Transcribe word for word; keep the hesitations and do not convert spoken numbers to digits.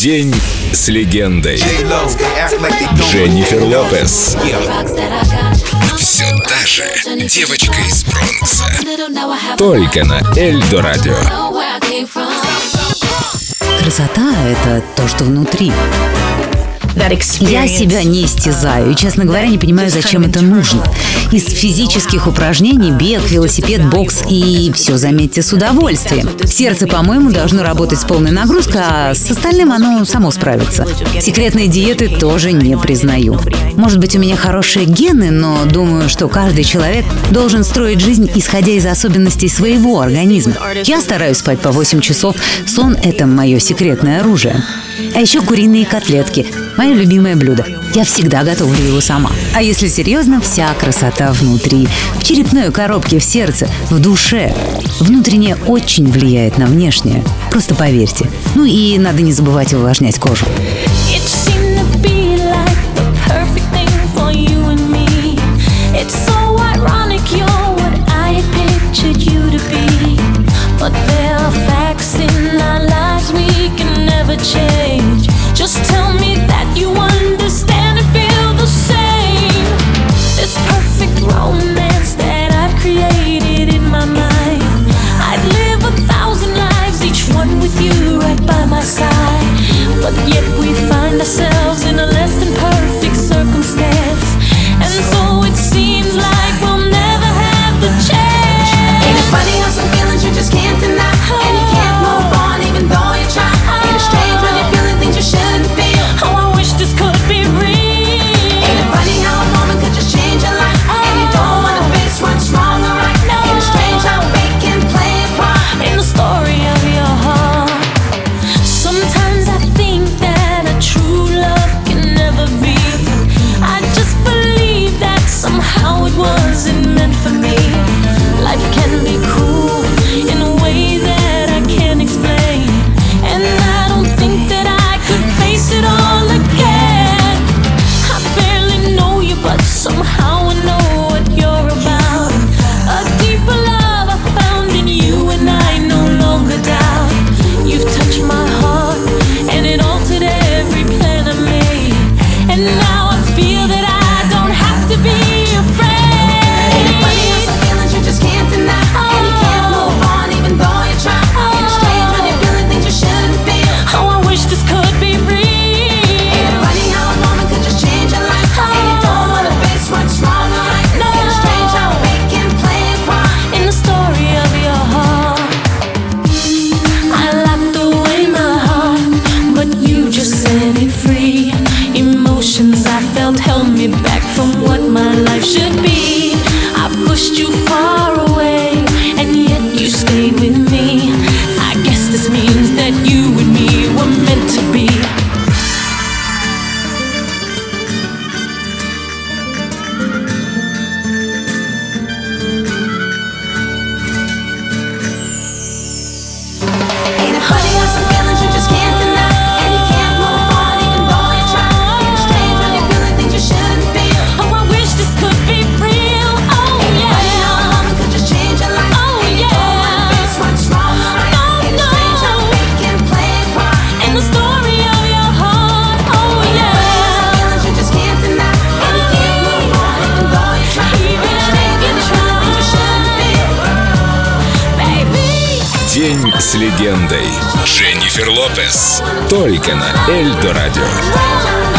День с легендой. Дженнифер Лопес. Все та же девочка из Бронкса. Только на Эль Дорадо. Красота — это то, что внутри. Я себя не истязаю и, честно говоря, не понимаю, зачем это нужно. Из физических упражнений бег, велосипед, бокс и все, заметьте, с удовольствием. Сердце, по-моему, должно работать с полной нагрузкой, а с остальным оно само справится. Секретные диеты тоже не признаю. Может быть, у меня хорошие гены, но думаю, что каждый человек должен строить жизнь, исходя из особенностей своего организма. Я стараюсь спать по восемь часов. Сон — это мое секретное оружие. А еще куриные котлетки — мое любимое блюдо. Я всегда готовлю его сама. А если серьезно, вся красота внутри. В черепной коробке, в сердце, в душе. Внутреннее очень влияет на внешнее. Просто поверьте. Ну и надо не забывать увлажнять кожу. Held me back from what my life should be. I pushed you far away, and yet you stayed with me. I guess this means that you and me were meant to be. Ain't it funny how some feelings you just can't deny? День с легендой. Дженнифер Лопес. Только на Эль Дорадо.